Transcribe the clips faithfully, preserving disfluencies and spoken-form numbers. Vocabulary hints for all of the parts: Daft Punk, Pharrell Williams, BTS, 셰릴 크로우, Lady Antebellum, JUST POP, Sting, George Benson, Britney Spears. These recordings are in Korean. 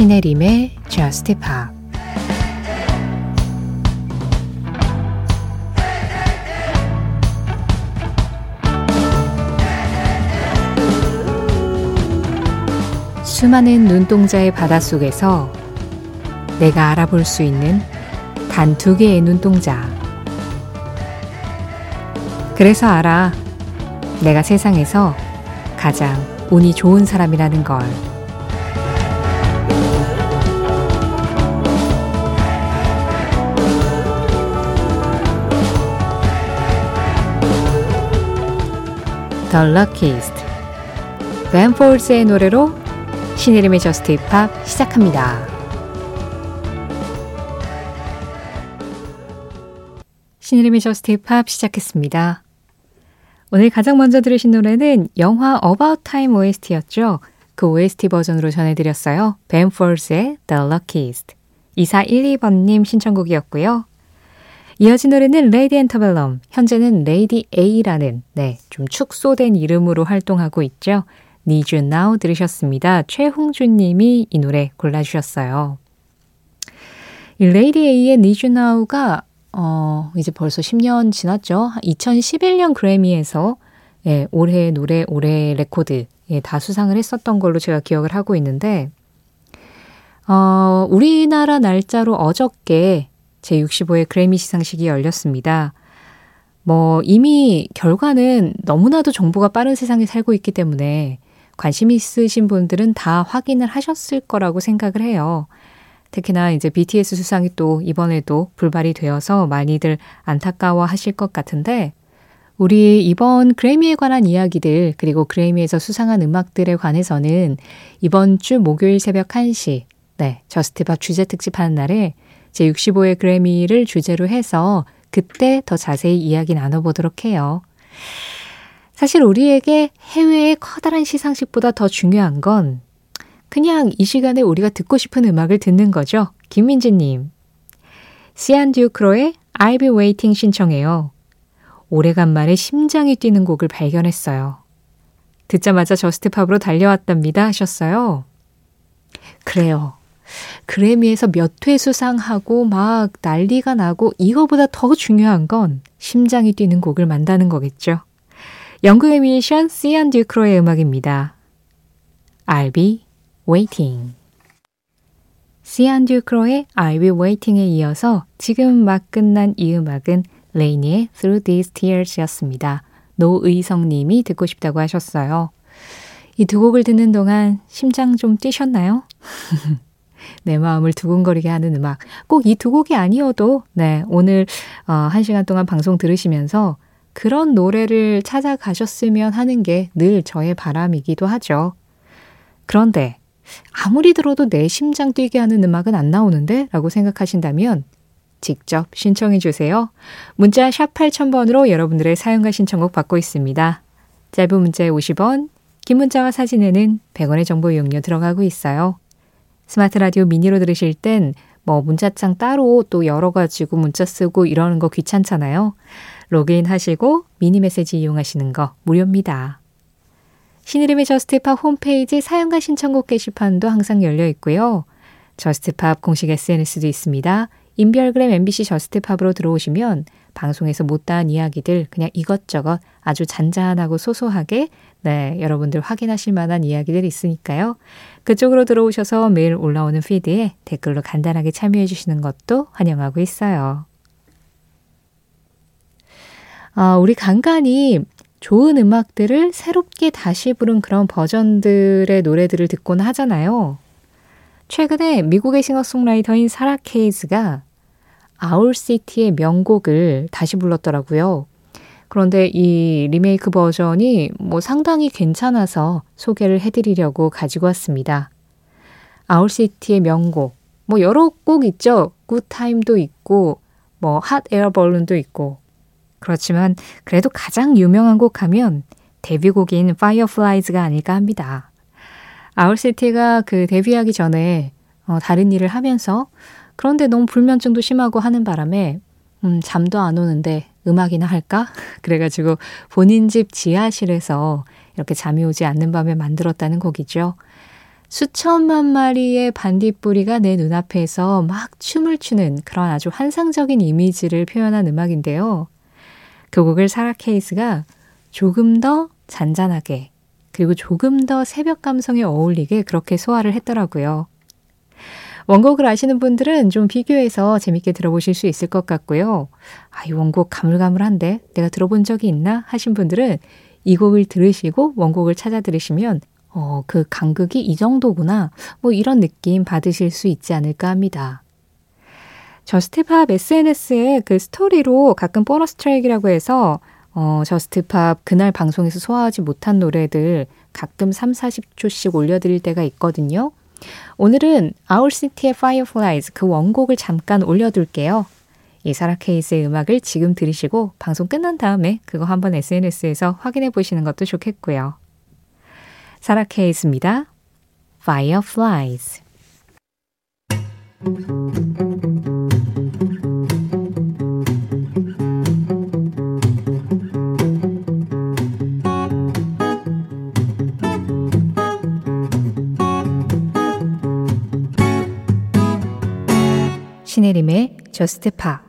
신혜림의 Just Pop. 수많은 눈동자의 바닷속에서 내가 알아볼 수 있는 단 두 개의 눈동자. 그래서 알아. 내가 세상에서 가장 운이 좋은 사람이라는 걸. The Luckiest, Ben Folds의 노래로 신혜림의 저스트 힙합 시작합니다. 신혜림의 저스트 힙합 시작했습니다. 오늘 가장 먼저 들으신 노래는 영화 About Time 오에스티였죠. 그 오에스티 버전으로 전해드렸어요. Ben Folds의 The Luckiest. 이사일이 번님 신청곡이었고요. 이어진 노래는 Lady Antebellum, 현재는 Lady A라는 네, 좀 축소된 이름으로 활동하고 있죠. Need You Now 들으셨습니다. 최홍준님이 이 노래 골라주셨어요. 이 Lady A의 Need You Now가 어, 이제 벌써 십 년 지났죠. 이천십일 년 그래미에서 예, 올해 노래, 올해 레코드 예, 다 수상을 했었던 걸로 제가 기억을 하고 있는데 어, 우리나라 날짜로 어저께 제육십오 회 그래미 시상식이 열렸습니다. 뭐 이미 결과는 너무나도 정보가 빠른 세상에 살고 있기 때문에 관심 있으신 분들은 다 확인을 하셨을 거라고 생각을 해요. 특히나 이제 비티에스 수상이 또 이번에도 불발이 되어서 많이들 안타까워 하실 것 같은데 우리 이번 그래미에 관한 이야기들 그리고 그래미에서 수상한 음악들에 관해서는 이번 주 목요일 새벽 한 시 네, 저스트팝 주제 특집하는 날에 제육십오 회 그래미를 주제로 해서 그때 더 자세히 이야기 나눠보도록 해요. 사실 우리에게 해외의 커다란 시상식보다 더 중요한 건 그냥 이 시간에 우리가 듣고 싶은 음악을 듣는 거죠. 김민지님. 시안 듀크로의 I'll be waiting 신청해요. 오래간만에 심장이 뛰는 곡을 발견했어요. 듣자마자 저스트팝으로 달려왔답니다 하셨어요. 그래요. 그래미에서 몇 회 수상하고 막 난리가 나고 이거보다 더 중요한 건 심장이 뛰는 곡을 만다는 거겠죠. 영국의 뮤지션 시안 듀크로의 음악입니다. I'll be waiting. 시안 듀크로의 I'll be waiting에 이어서 지금 막 끝난 이 음악은 레이니의 Through These Tears였습니다. 노의성님이 듣고 싶다고 하셨어요. 이 두 곡을 듣는 동안 심장 좀 뛰셨나요? 내 마음을 두근거리게 하는 음악. 꼭 이 두 곡이 아니어도 네, 오늘 어, 한 시간 동안 방송 들으시면서 그런 노래를 찾아가셨으면 하는 게 늘 저의 바람이기도 하죠. 그런데 아무리 들어도 내 심장 뛰게 하는 음악은 안 나오는데? 라고 생각하신다면 직접 신청해 주세요. 문자 샵 팔천 번으로 여러분들의 사연과 신청곡 받고 있습니다. 짧은 문자에 오십 원, 긴 문자와 사진에는 백 원의 정보 이용료 들어가고 있어요. 스마트 라디오 미니로 들으실 땐 뭐 문자창 따로 또 열어가지고 문자 쓰고 이러는 거 귀찮잖아요. 로그인 하시고 미니 메시지 이용하시는 거 무료입니다. 신의림의 저스트팝 홈페이지 사연과 신청곡 게시판도 항상 열려 있고요. 저스트팝 공식 에스엔에스도 있습니다. 인별그램 엠비씨 저스트팝으로 들어오시면 방송에서 못다한 이야기들 그냥 이것저것 아주 잔잔하고 소소하게 네, 여러분들 확인하실 만한 이야기들이 있으니까요. 그쪽으로 들어오셔서 매일 올라오는 피드에 댓글로 간단하게 참여해 주시는 것도 환영하고 있어요. 아, 우리 간간히 좋은 음악들을 새롭게 다시 부른 그런 버전들의 노래들을 듣곤 하잖아요. 최근에 미국의 싱어송라이터인 사라 케이즈가 Our City의 명곡을 다시 불렀더라고요. 그런데 이 리메이크 버전이 뭐 상당히 괜찮아서 소개를 해드리려고 가지고 왔습니다. Our City의 명곡, 뭐 여러 곡 있죠. Good Time도 있고, 뭐 Hot Air Balloon도 있고. 그렇지만 그래도 가장 유명한 곡 하면 데뷔곡인 Fireflies가 아닐까 합니다. Our City가 그 데뷔하기 전에 어, 다른 일을 하면서 그런데 너무 불면증도 심하고 하는 바람에 음, 잠도 안 오는데 음악이나 할까? 그래가지고 본인 집 지하실에서 이렇게 잠이 오지 않는 밤에 만들었다는 곡이죠. 수천만 마리의 반딧불이가 내 눈앞에서 막 춤을 추는 그런 아주 환상적인 이미지를 표현한 음악인데요. 그 곡을 사라 케이스가 조금 더 잔잔하게 그리고 조금 더 새벽 감성에 어울리게 그렇게 소화를 했더라고요. 원곡을 아시는 분들은 좀 비교해서 재밌게 들어보실 수 있을 것 같고요. 아, 이 원곡 가물가물한데 내가 들어본 적이 있나 하신 분들은 이 곡을 들으시고 원곡을 찾아 들으시면 어, 그 간극이 이 정도구나 뭐 이런 느낌 받으실 수 있지 않을까 합니다. 저스트팝 에스엔에스의 그 스토리로 가끔 보너스 트랙이라고 해서 어, 저스트팝 그날 방송에서 소화하지 못한 노래들 가끔 삼사십 초씩 올려드릴 때가 있거든요. 오늘은 Our City의 Fireflies 그 원곡을 잠깐 올려둘게요. 이 사라 케이스의 음악을 지금 들으시고 방송 끝난 다음에 그거 한번 에스엔에스에서 확인해 보시는 것도 좋겠고요. 사라 케이스입니다. Fireflies. 신혜림의 저스트 팝.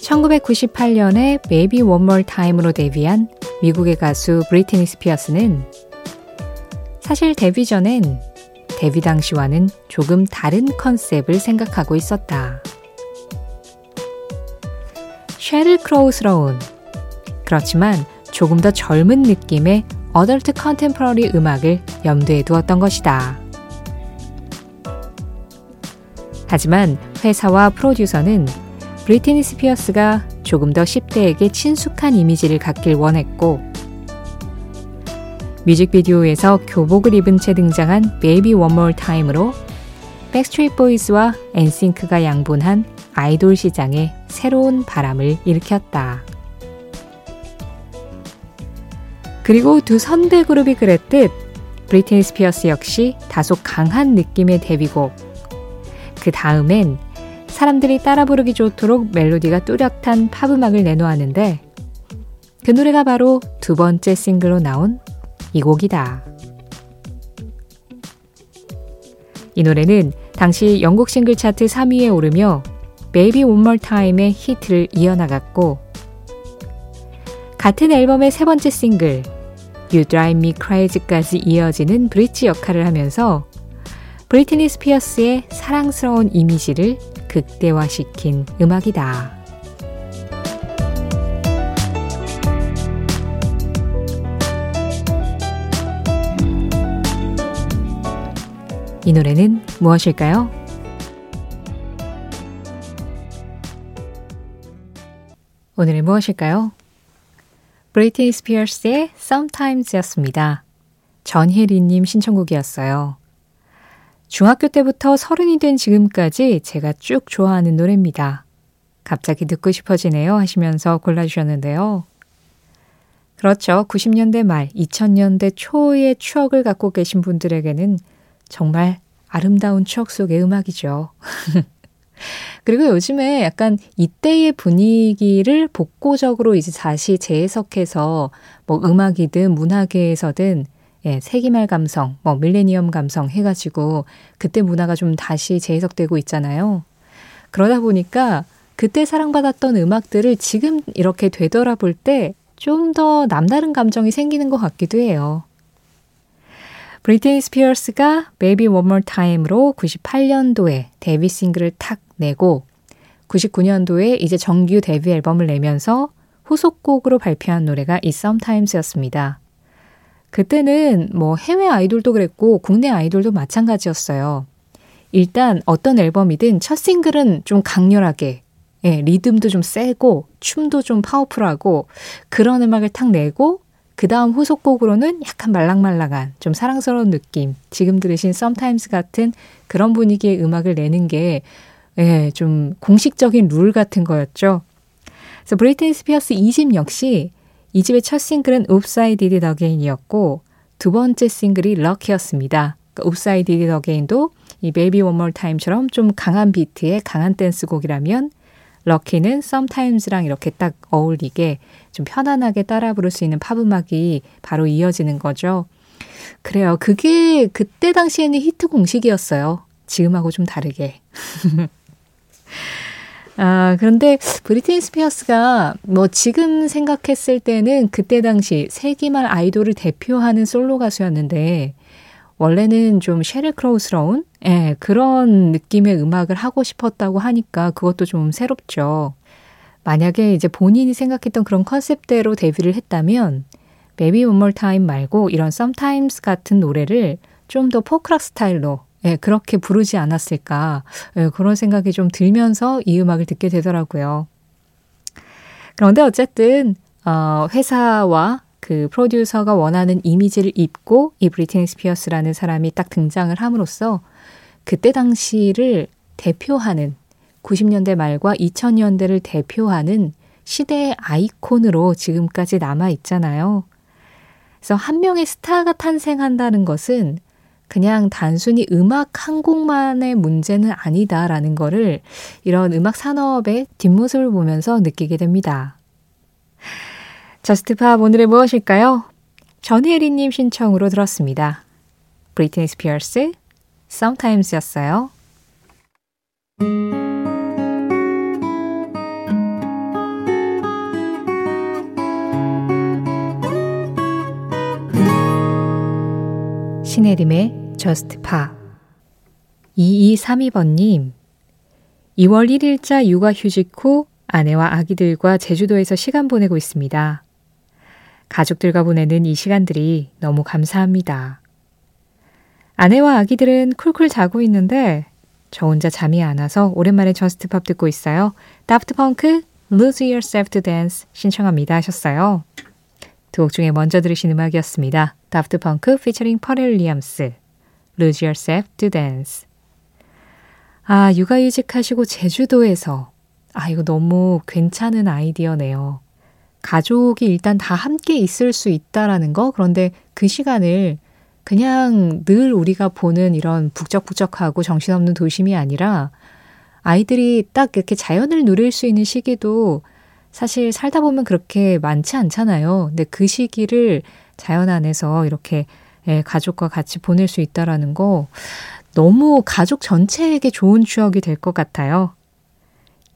천구백구십팔 년에 Baby One More Time으로 데뷔한 미국의 가수 브리트니 스피어스는 사실 데뷔 전엔 데뷔 당시와는 조금 다른 컨셉을 생각하고 있었다. 셰릴 크로우스러운, 그렇지만 조금 더 젊은 느낌의 어덜트 컨템포러리 음악을 염두에 두었던 것이다. 하지만 회사와 프로듀서는 브리트니 스피어스가 조금 더 십 대에게 친숙한 이미지를 갖길 원했고, 뮤직비디오에서 교복을 입은 채 등장한 Baby One More Time으로 백스트리트 보이스와 엔싱크가 양분한 아이돌 시장에 새로운 바람을 일으켰다. 그리고 두 선배 그룹이 그랬듯 브리트니 스피어스 역시 다소 강한 느낌의 데뷔곡. 그 다음엔 사람들이 따라 부르기 좋도록 멜로디가 또렷한 팝음악을 내놓았는데 그 노래가 바로 두 번째 싱글로 나온 이 곡이다. 이 노래는 당시 영국 싱글 차트 삼 위에 오르며 Baby One More Time의 히트를 이어나갔고, 같은 앨범의 세 번째 싱글 You Drive Me Crazy까지 이어지는 브릿지 역할을 하면서 브리트니 스피어스의 사랑스러운 이미지를 극대화시킨 음악이다. 이 노래는 무엇일까요? 오늘의 무엇일까요? 브리트니 스피어스의 Sometimes였습니다. 전혜리님 신청곡이었어요. 중학교 때부터 서른이 된 지금까지 제가 쭉 좋아하는 노래입니다. 갑자기 듣고 싶어지네요 하시면서 골라주셨는데요. 그렇죠. 구십 년대 말, 이천 년대 초의 추억을 갖고 계신 분들에게는 정말 아름다운 추억 속의 음악이죠. 그리고 요즘에 약간 이때의 분위기를 복고적으로 이제 다시 재해석해서 뭐 음악이든 문화계에서든 예, 세기말 감성, 뭐 밀레니엄 감성 해가지고 그때 문화가 좀 다시 재해석되고 있잖아요. 그러다 보니까 그때 사랑받았던 음악들을 지금 이렇게 되돌아볼 때 좀 더 남다른 감정이 생기는 것 같기도 해요. 브리트니 스피어스가 Baby One More Time으로 구십팔 년도에 데뷔 싱글을 탁 내고 구십구 년도에 이제 정규 데뷔 앨범을 내면서 후속곡으로 발표한 노래가 이 Sometimes였습니다. 그때는 뭐 해외 아이돌도 그랬고 국내 아이돌도 마찬가지였어요. 일단 어떤 앨범이든 첫 싱글은 좀 강렬하게 예, 리듬도 좀 세고 춤도 좀 파워풀하고 그런 음악을 탁 내고 그 다음 후속곡으로는 약간 말랑말랑한 좀 사랑스러운 느낌, 지금 들으신 Sometimes 같은 그런 분위기의 음악을 내는 게 예, 좀 공식적인 룰 같은 거였죠. 그래서 브리트니 스피어스 이 집 역시 이 집의 첫 싱글은 Oops I Did It Again이었고 두 번째 싱글이 Lucky였습니다. 그러니까 Oops I Did It Again도 이 Baby One More Time처럼 좀 강한 비트의 강한 댄스곡이라면 럭키는 Sometimes랑 이렇게 딱 어울리게 좀 편안하게 따라 부를 수 있는 팝음악이 바로 이어지는 거죠. 그래요. 그게 그때 당시에는 히트 공식이었어요. 지금하고 좀 다르게. 아, 그런데 브리트니 스피어스가 뭐 지금 생각했을 때는 그때 당시 세기말 아이돌을 대표하는 솔로 가수였는데 원래는 좀 셰릴 크로우스러운 예, 그런 느낌의 음악을 하고 싶었다고 하니까 그것도 좀 새롭죠. 만약에 이제 본인이 생각했던 그런 컨셉대로 데뷔를 했다면 Baby One More Time 말고 이런 Sometimes 같은 노래를 좀 더 포크락 스타일로 예, 그렇게 부르지 않았을까 예, 그런 생각이 좀 들면서 이 음악을 듣게 되더라고요. 그런데 어쨌든 어, 회사와 그 프로듀서가 원하는 이미지를 입고 이 브리트니 스피어스라는 사람이 딱 등장을 함으로써 그때 당시를 대표하는 구십 년대 말과 이천 년대를 대표하는 시대의 아이콘으로 지금까지 남아있잖아요. 그래서 한 명의 스타가 탄생한다는 것은 그냥 단순히 음악 한 곡만의 문제는 아니다라는 거를 이런 음악 산업의 뒷모습을 보면서 느끼게 됩니다. 저스트팝 오늘의 무엇일까요? 전혜리님 신청으로 들었습니다. 브리트니 스피어스, Sometimes였어요. 신혜림의 Just Pop. 이이삼이 번님, 이월 일일자 육아휴직 후 아내와 아기들과 제주도에서 시간 보내고 있습니다. 가족들과 보내는 이 시간들이 너무 감사합니다. 아내와 아기들은 쿨쿨 자고 있는데 저 혼자 잠이 안 와서 오랜만에 저스트팝 듣고 있어요. Daft Punk, Lose Yourself to Dance 신청합니다 하셨어요. 두 곡 중에 먼저 들으신 음악이었습니다. Daft Punk featuring Pharrell Williams, Lose Yourself to Dance. 아, 육아휴직 하시고 제주도에서. 아, 이거 너무 괜찮은 아이디어네요. 가족이 일단 다 함께 있을 수 있다라는 거. 그런데 그 시간을 그냥 늘 우리가 보는 이런 북적북적하고 정신없는 도심이 아니라 아이들이 딱 이렇게 자연을 누릴 수 있는 시기도 사실 살다 보면 그렇게 많지 않잖아요. 근데 그 시기를 자연 안에서 이렇게 가족과 같이 보낼 수 있다라는 거 너무 가족 전체에게 좋은 추억이 될 것 같아요.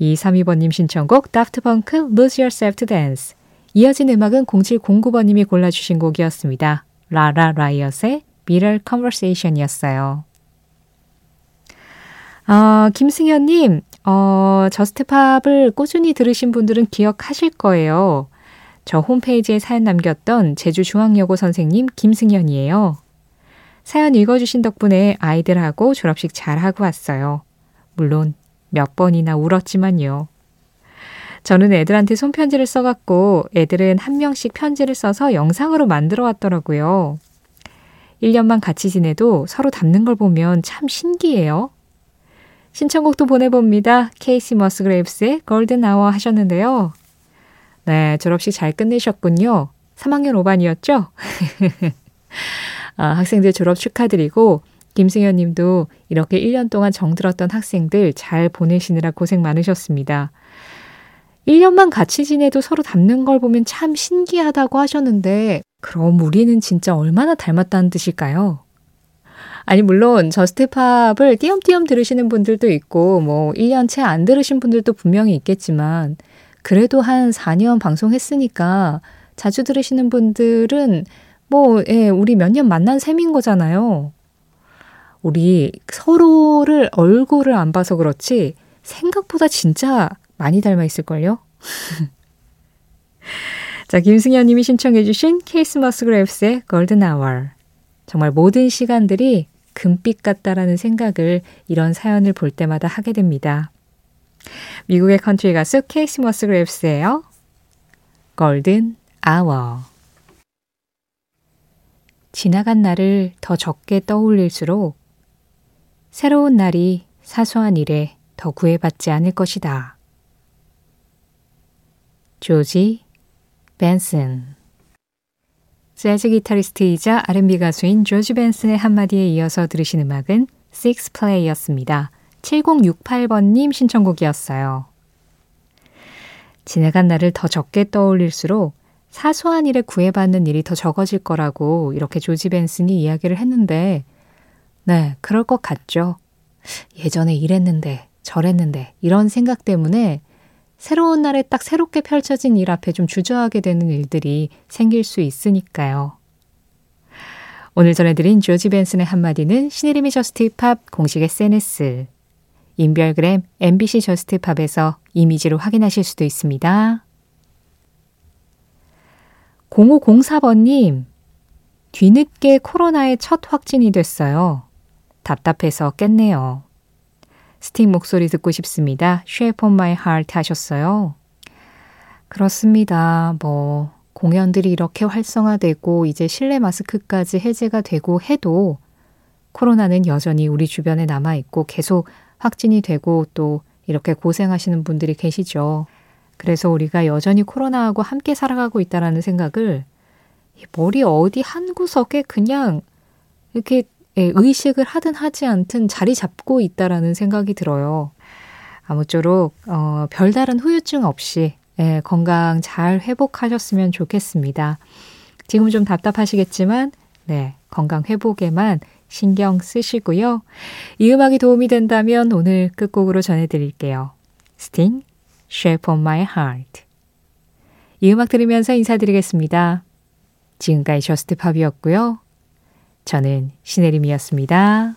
이삼이 번님 신청곡 Daft Punk Lose Yourself to Dance. 이어진 음악은 공칠공구 번님이 골라주신 곡이었습니다. 라라 라이엇의 Bitter Conversation이었어요. 어, 김승현님, 어, 저스트팝을 꾸준히 들으신 분들은 기억하실 거예요. 저 홈페이지에 사연 남겼던 제주중앙여고 선생님 김승현이에요. 사연 읽어주신 덕분에 아이들하고 졸업식 잘하고 왔어요. 물론 몇 번이나 울었지만요. 저는 애들한테 손편지를 써갖고 애들은 한 명씩 편지를 써서 영상으로 만들어 왔더라고요. 일 년만 같이 지내도 서로 닮는 걸 보면 참 신기해요. 신청곡도 보내봅니다. 케이시 머스그레이브스의 골든 아워 하셨는데요. 네, 졸업식 잘 끝내셨군요. 삼학년 오반이었죠? 아, 학생들 졸업 축하드리고 김승현 님도 이렇게 일 년 동안 정들었던 학생들 잘 보내시느라 고생 많으셨습니다. 일 년만 같이 지내도 서로 닮는 걸 보면 참 신기하다고 하셨는데 그럼 우리는 진짜 얼마나 닮았다는 뜻일까요? 아니 물론 저스트팝을 띄엄띄엄 들으시는 분들도 있고 뭐 일 년 채 안 들으신 분들도 분명히 있겠지만 그래도 한 사 년 방송했으니까 자주 들으시는 분들은 뭐 예, 우리 몇 년 만난 셈인 거잖아요. 우리 서로를 얼굴을 안 봐서 그렇지 생각보다 진짜 많이 닮아 있을걸요? 자, 김승현 님이 신청해 주신 케이스 머스그레이브스의 골든 아워. 정말 모든 시간들이 금빛 같다라는 생각을 이런 사연을 볼 때마다 하게 됩니다. 미국의 컨트리 가수 케이시 머스그레이브스예요. 골든 아워. 지나간 날을 더 적게 떠올릴수록 새로운 날이 사소한 일에 더 구애받지 않을 것이다. 조지 벤슨. 재즈 기타리스트이자 알앤비 가수인 조지 벤슨의 한마디에 이어서 들으신 음악은 식스플레이였습니다. 칠공육팔 번님 신청곡이었어요. 지나간 날을 더 적게 떠올릴수록 사소한 일에 구애받는 일이 더 적어질 거라고 이렇게 조지 벤슨이 이야기를 했는데, 네, 그럴 것 같죠. 예전에 이랬는데 저랬는데 이런 생각 때문에 새로운 날에 딱 새롭게 펼쳐진 일 앞에 좀 주저하게 되는 일들이 생길 수 있으니까요. 오늘 전해드린 조지 벤슨의 한마디는 신혜림의 저스트 팝 공식 에스엔에스, 인별그램 엠비씨 저스트 팝에서 이미지로 확인하실 수도 있습니다. 공오공사 번님, 뒤늦게 코로나의 첫 확진이 됐어요. 답답해서 깼네요. 스팅 목소리 듣고 싶습니다. Shape of my heart 하셨어요. 그렇습니다. 뭐 공연들이 이렇게 활성화되고 이제 실내 마스크까지 해제가 되고 해도 코로나는 여전히 우리 주변에 남아있고 계속 확진이 되고 또 이렇게 고생하시는 분들이 계시죠. 그래서 우리가 여전히 코로나하고 함께 살아가고 있다는 생각을 머리 어디 한 구석에 그냥 이렇게 예, 의식을 하든 하지 않든 자리 잡고 있다라는 생각이 들어요. 아무쪼록 어, 별다른 후유증 없이 예, 건강 잘 회복하셨으면 좋겠습니다. 지금 좀 답답하시겠지만 네, 건강 회복에만 신경 쓰시고요. 이 음악이 도움이 된다면 오늘 끝곡으로 전해드릴게요. Sting, Shape of My Heart. 이 음악 들으면서 인사드리겠습니다. 지금까지 저스트팝이었고요. 저는 신혜림이었습니다.